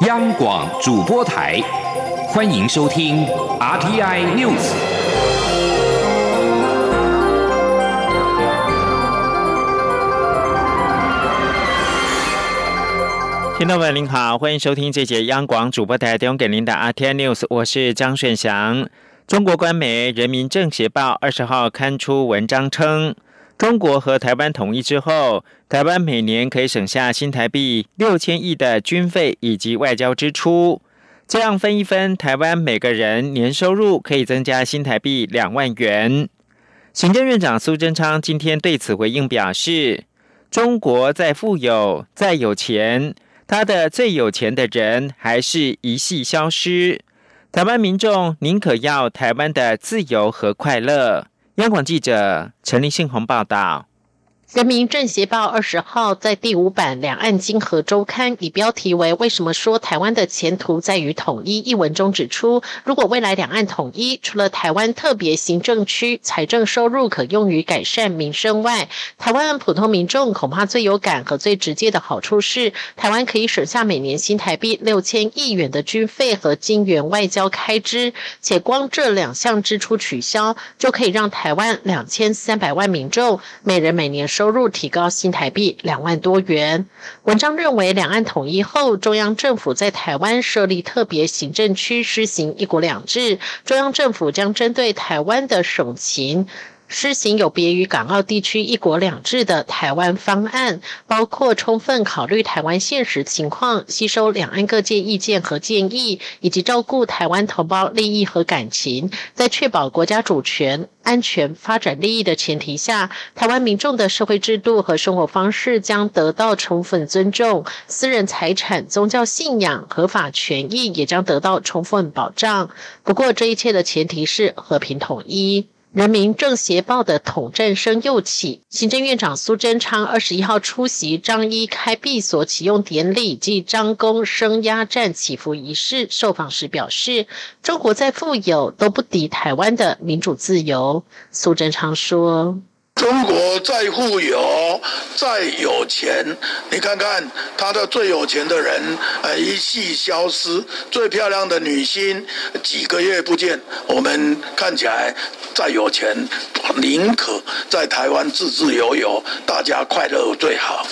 央广主播台，欢迎收听 RTI News。听众朋友您好，欢迎收听这节央广主播台提供给您的 RTI News， 我是张顺祥。中国官媒《人民政协报》20号刊出文章称，中国和台湾统一之后，台湾每年可以省下新台币6000亿的军费以及外交支出。这样分一分，台湾每个人年收入可以增加新台币2万元。行政院长苏贞昌今天对此回应表示，中国再富有、再有钱，他的最有钱的人还是一夕消失。台湾民众宁可要台湾的自由和快乐。央广记者陈林信宏报道。人民政协报20号在第5版两岸经合周刊以标题为为什么说台湾的前途在于统一一文中指出，如果未来两岸统一，除了台湾特别行政区财政收入可用于改善民生外，台湾普通民众恐怕最有感和最直接的好处是，台湾可以省下每年新台币6000亿元的军费和金元外交开支，且光这两项支出取消，就可以让台湾2300万民众每人每年收入提高新台币2万多元。文章认为，两岸统一后，中央政府在台湾设立特别行政区施行一国两制，中央政府将针对台湾的省情施行有别于港澳地区一国两制的台湾方案，包括充分考虑台湾现实情况，吸收两岸各界意见和建议，以及照顾台湾同胞利益和感情，在确保国家主权、安全、发展利益的前提下，台湾民众的社会制度和生活方式将得到充分尊重，私人财产、宗教信仰、合法权益也将得到充分保障。不过，这一切的前提是和平统一。人民政协报的统战声又起，行政院长苏贞昌21号出席彰一开闭所启用典礼暨彰工升压站祈福仪式，受访时表示，中国再富有都不敌台湾的民主自由。苏贞昌说，中国再富有、再有钱，你看看他的最有钱的人，一夕消失；最漂亮的女星几个月不见。我们看起来再有钱，宁可在台湾自自由由，大家快乐最好。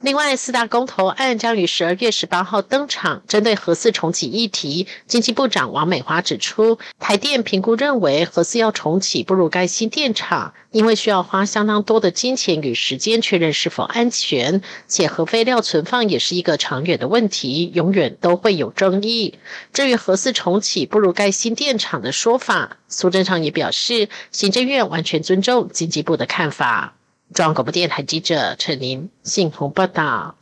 另外，4大公投案将于12月18号登场。针对核四重启议题，经济部长王美花指出，台电评估认为核四要重启不如该新电厂，因为需要花相当多的金钱与时间确认是否安全，且核废料存放也是一个长远的问题，永远都会有争议。至于核四重启不如该新电厂的说法，苏贞昌也表示，行政院完全尊重经济部的看法。中央广播电台记者陈林信宏报道。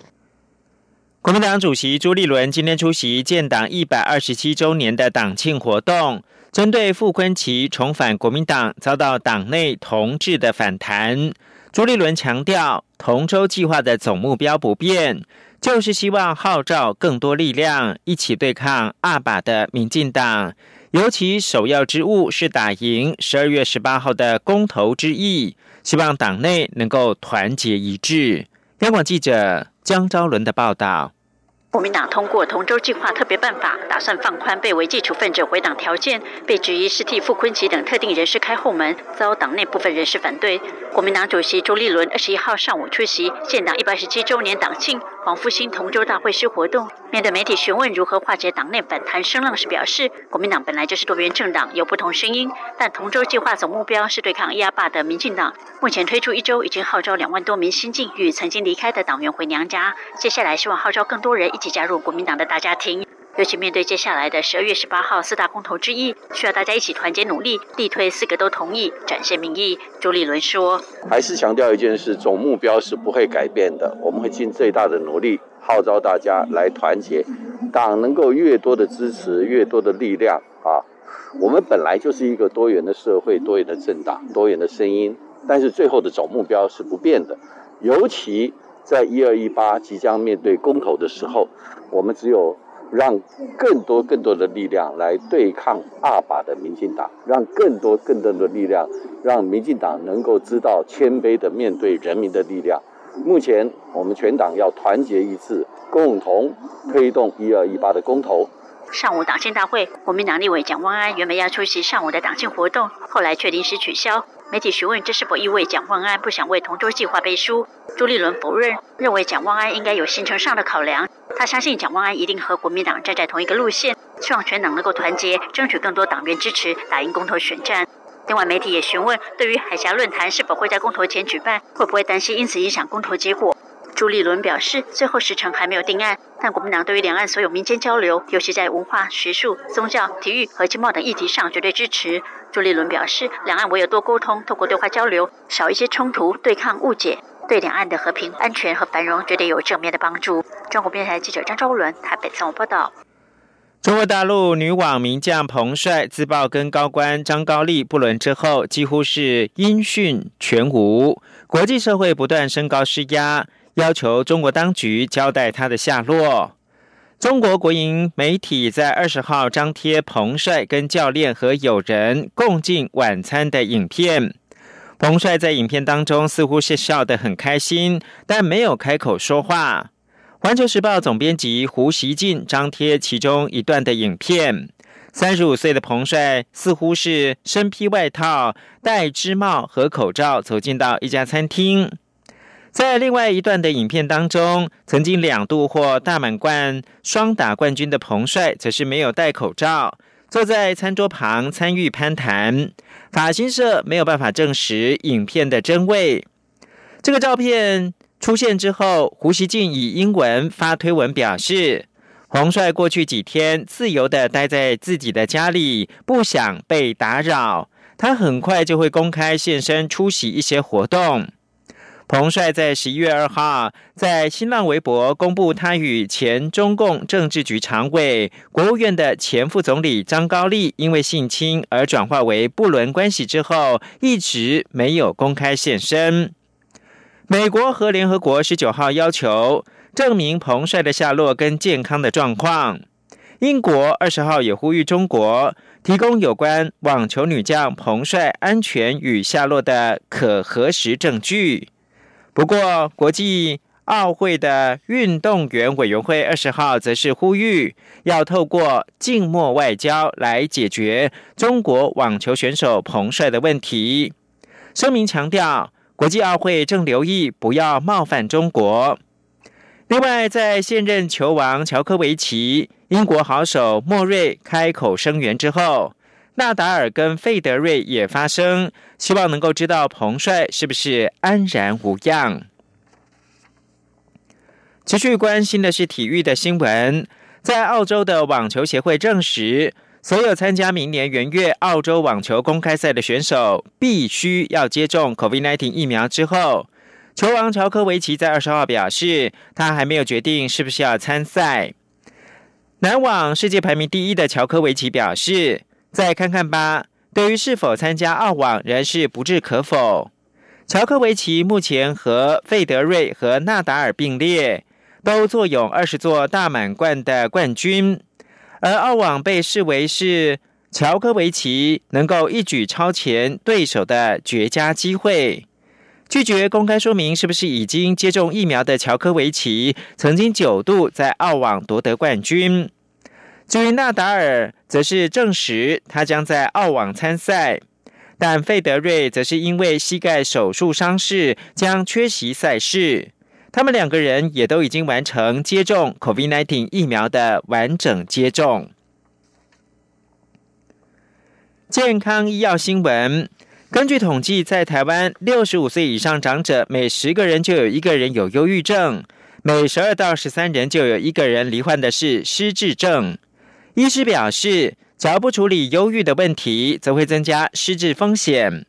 国民党主席朱立伦今天出席建党127周年的党庆活动，针对傅崐萁重返国民党遭到党内同志的反弹，朱立伦强调，同舟计划的总目标不变，就是希望号召更多力量一起对抗阿爸的民进党，尤其首要之务是打赢12月18号的公投之役，希望党内能够团结一致。央广记者江昭伦的报道。国民党通过同舟计划特别办法，打算放宽被违纪处分者回党条件，被质疑是替傅崐萁等特定人士开后门，遭党内部分人士反对。国民党主席朱立伦21号上午出席建党117周年党庆黄复兴同舟大会师活动，面对媒体询问如何化解党内反弹声浪时表示，国民党本来就是多元政党，有不同声音，但同舟计划总目标是对抗一阿爸的民进党，目前推出1周已经号召2万多名新进与曾经离开的党员回娘家，接下来希望号召更多人一起加入国民党的大家庭，尤其面对接下来的12月18号4大公投之役，需要大家一起团结努力，力推4个都同意，展现民意。朱立伦说，还是强调一件事，总目标是不会改变的，我们会尽最大的努力，号召大家来团结，党能够越多的支持，越多的力量啊！我们本来就是一个多元的社会，多元的政党，多元的声音，但是最后的总目标是不变的，尤其在1218即将面对公投的时候，我们只有让更多的力量来对抗阿爸的民进党，让更多的力量让民进党能够知道谦卑的面对人民的力量。目前我们全党要团结一致，共同推动1218的公投。上午党庆大会，国民党立委蒋万安原本要出席上午的党庆活动，后来却临时取消。媒体询问这是否意味蒋万安不想为同舟计划背书，朱立伦否认，认为蒋万安应该有行程上的考量。他相信蒋万安一定和国民党站在同一个路线，希望全党能够团结，争取更多党员支持，打赢公投选战。另外，媒体也询问对于海峡论坛是否会在公投前举办，会不会担心因此影响公投结果。朱立伦表示，最后时程还没有定案，但国民党对于两岸所有民间交流，尤其在文化、学术、宗教、体育和经贸等议题上绝对支持。朱立伦表示，两岸唯有多沟通，透过对话交流，少一些冲突、对抗、误解，对两岸的和平、安全和繁荣绝对有正面的帮助。中国电视台记者张昭伦台北报道。中国大陆女网名将彭帅自曝跟高官张高丽不伦之后，几乎是音讯全无，国际社会不断升高施压，要求中国当局交代他的下落。中国国营媒体在20号张贴彭帅跟教练和友人共进晚餐的影片。彭帅在影片当中似乎是笑得很开心，但没有开口说话。环球时报总编辑胡锡进张贴其中一段的影片。35岁的彭帅似乎是身披外套、戴织帽和口罩走进到一家餐厅。在另外一段的影片当中，曾经2度获大满贯双打冠军的彭帅则是没有戴口罩，坐在餐桌旁参与攀谈。法新社没有办法证实影片的真伪。这个照片出现之后，胡锡进以英文发推文表示，彭帅过去几天自由地待在自己的家里，不想被打扰，他很快就会公开现身出席一些活动。彭帅在11月2号在新浪微博公布他与前中共政治局常委、国务院的前副总理张高丽因为性侵而转化为不伦关系之后，一直没有公开现身。美国和联合国19号要求证明彭帅的下落跟健康的状况。英国20号也呼吁中国提供有关网球女将彭帅安全与下落的可核实证据。不过，国际奥会的运动员委员会20号则是呼吁要透过静默外交来解决中国网球选手彭帅的问题。声明强调，国际奥会正留意不要冒犯中国。另外，在现任球王乔科维奇、英国好手莫瑞开口声援之后，纳达尔跟费德瑞也发声，希望能够知道彭帅是不是安然无恙。持续关心的是体育的新闻，在澳洲的网球协会证实，所有参加明年元月澳洲网球公开赛的选手必须要接种 COVID-19 疫苗之后，球王乔科维奇在20号表示，他还没有决定是不是要参赛。男网世界排名第1的乔科维奇表示，再看看吧，对于是否参加澳网仍是不置可否。乔科维奇目前和费德瑞和纳达尔并列，都坐拥20座大满贯的冠军，而澳网被视为是乔科维奇能够一举超前对手的绝佳机会。拒绝公开说明是不是已经接种疫苗的乔科维奇，曾经9度在澳网夺得冠军。至于纳达尔则是证实他将在澳网参赛，但费德瑞则是因为膝盖手术伤势将缺席赛事。他们2个人也都已经完成接种 COVID-19 疫苗的完整接种。健康医药新闻，根据统计，在台湾65岁以上长者每10个人就有1个人有忧郁症，每12到13人就有1个人罹患的是失智症。医师表示，只要不处理忧郁的问题，则会增加失智风险。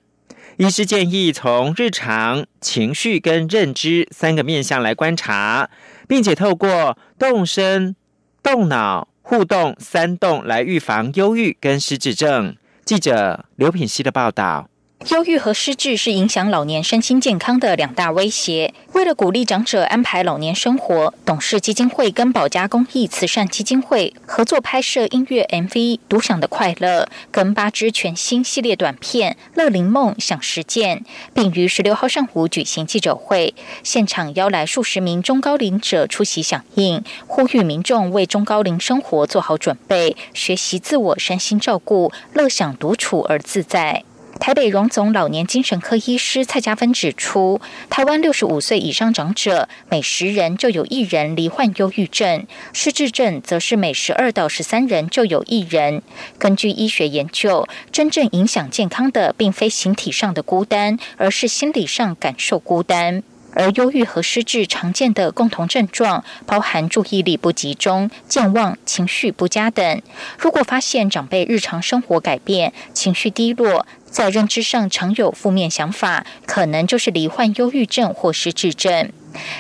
医师建议从日常、情绪跟认知3个面向来观察，并且透过动身、动脑、互动3动来预防忧郁跟失智症。记者刘品希的报道。忧郁和失智是影响老年身心健康的两大威胁。为了鼓励长者安排老年生活，董事基金会跟保家公益慈善基金会合作拍摄音乐 MV《独享的快乐》跟8支全新系列短片《乐龄梦想实践》，并于16号上午举行记者会，现场邀来数十名中高龄者出席响应，呼吁民众为中高龄生活做好准备，学习自我身心照顾，乐享独处而自在。台北荣总老年精神科医师蔡家芬指出，台湾65岁以上长者每10人就有1人罹患忧郁症，失智症则是每12到13人就有1人。根据医学研究，真正影响健康的并非形体上的孤单，而是心理上感受孤单。而忧郁和失智常见的共同症状包含注意力不集中、健忘、情绪不佳等。如果发现长辈日常生活改变、情绪低落，在认知上常有负面想法，可能就是罹患忧郁症或失智症。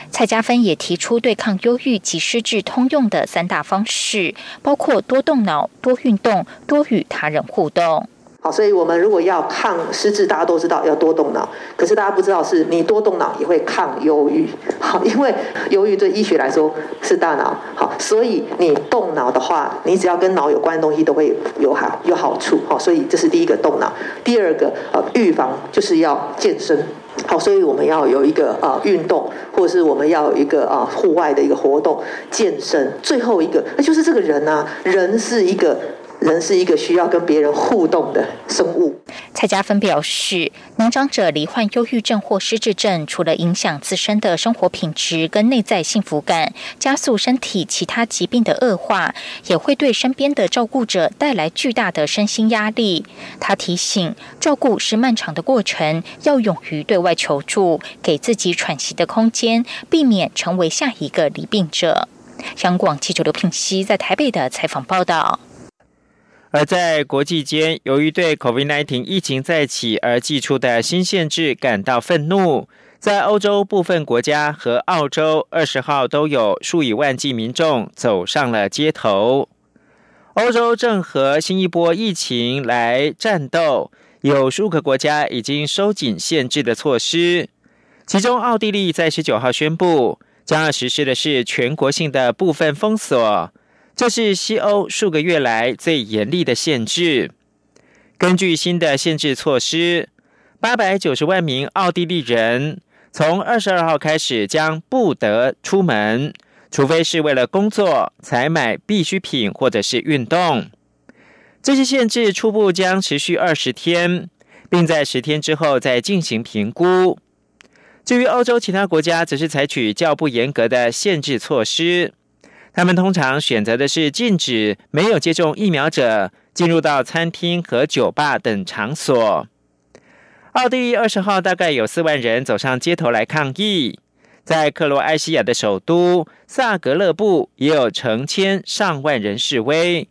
蔡家芬也提出对抗忧郁及失智通用的3大方式，包括多动脑、多运动、多与他人互动。好，所以我们如果要抗失智，大家都知道要多动脑，可是大家不知道是你多动脑也会抗忧郁。好，因为忧郁对医学来说是大脑，好，所以你动脑的话，你只要跟脑有关的东西都会有好处。好，所以这是第一个动脑。第二个预防就是要健身。好，所以我们要有一个运动，或者是我们要有一个户外的一个活动，健身。最后一个那就是这个人啊，人是一个需要跟别人互动的生物。蔡家芬表示，年长者罹患忧郁症或失智症，除了影响自身的生活品质跟内在幸福感，加速身体其他疾病的恶化，也会对身边的照顾者带来巨大的身心压力。他提醒，照顾是漫长的过程，要勇于对外求助，给自己喘息的空间，避免成为下一个罹病者。央广记者刘品熙在台北的采访报道。而在国际间，由于对 COVID-19 疫情再起而祭出的新限制感到愤怒，在欧洲部分国家和澳洲20号都有数以万计民众走上了街头。欧洲正和新一波疫情来战斗，有数个国家已经收紧限制的措施，其中奥地利在19号宣布将要实施的是全国性的部分封锁，这是西欧数个月来最严厉的限制。根据新的限制措施，890万名奥地利人从22号开始将不得出门，除非是为了工作、采买必需品或者是运动。这些限制初步将持续20天，并在10天之后再进行评估。至于欧洲其他国家，则是采取较不严格的限制措施。他们通常选择的是禁止没有接种疫苗者进入到餐厅和酒吧等场所。奥地利20号大概有4万人走上街头来抗议，在克罗埃西亚的首都萨格勒布也有成千上万人示威。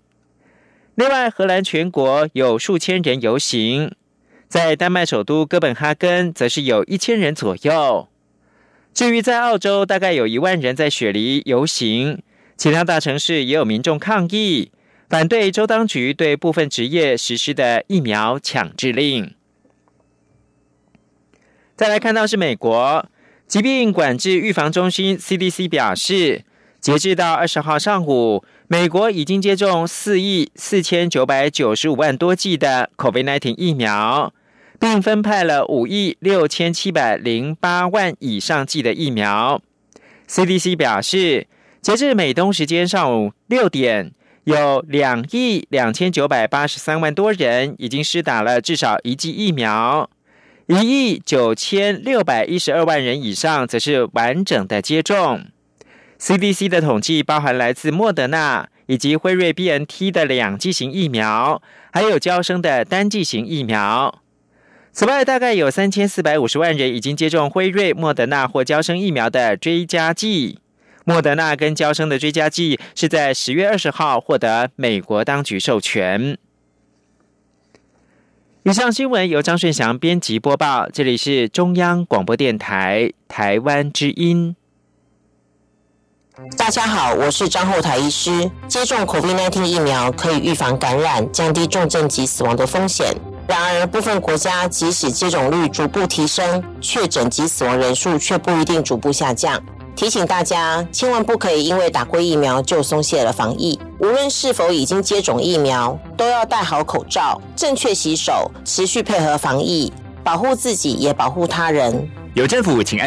另外，荷兰全国有数千人游行，在丹麦首都哥本哈根则是有1000人左右。至于在澳洲，大概有1万人在雪梨游行。其他大城市也有民众抗议，反对州当局对部分职业实施的疫苗强制令。再来看到是美国，疾病管制预防中心 CDC 表示，截至到20号上午，美国已经接种449,950,000多剂的 COVID-19 疫苗，并分派了567,080,000以上剂的疫苗。 CDC 表示，截至美东时间上午6点，有2,29,830,000多人已经施打了至少1剂疫苗，1,96,120,000人以上则是完整的接种。 CDC 的统计包含来自莫德纳以及辉瑞 BNT 的2剂型疫苗，还有嬌生的单剂型疫苗。此外，大概有3,450万人已经接种辉瑞、莫德纳或嬌生疫苗的追加剂。莫德纳跟嬌生的追加剂是在10月20号获得美国当局授权。以上新闻由张顺祥编辑播报，这里是中央广播电台台湾之音。大家好，我是张厚台医师。接种 COVID-19 疫苗可以预防感染，降低重症及死亡的风险，然而，部分国家即使接种率逐步提升，确诊及死亡人数却不一定逐步下降。提醒大家，千万不可以因为打过疫苗就松懈了防疫。无论是否已经接种疫苗，都要戴好口罩，正确洗手，持续配合防疫，保护自己也保护他人。有政府，请安。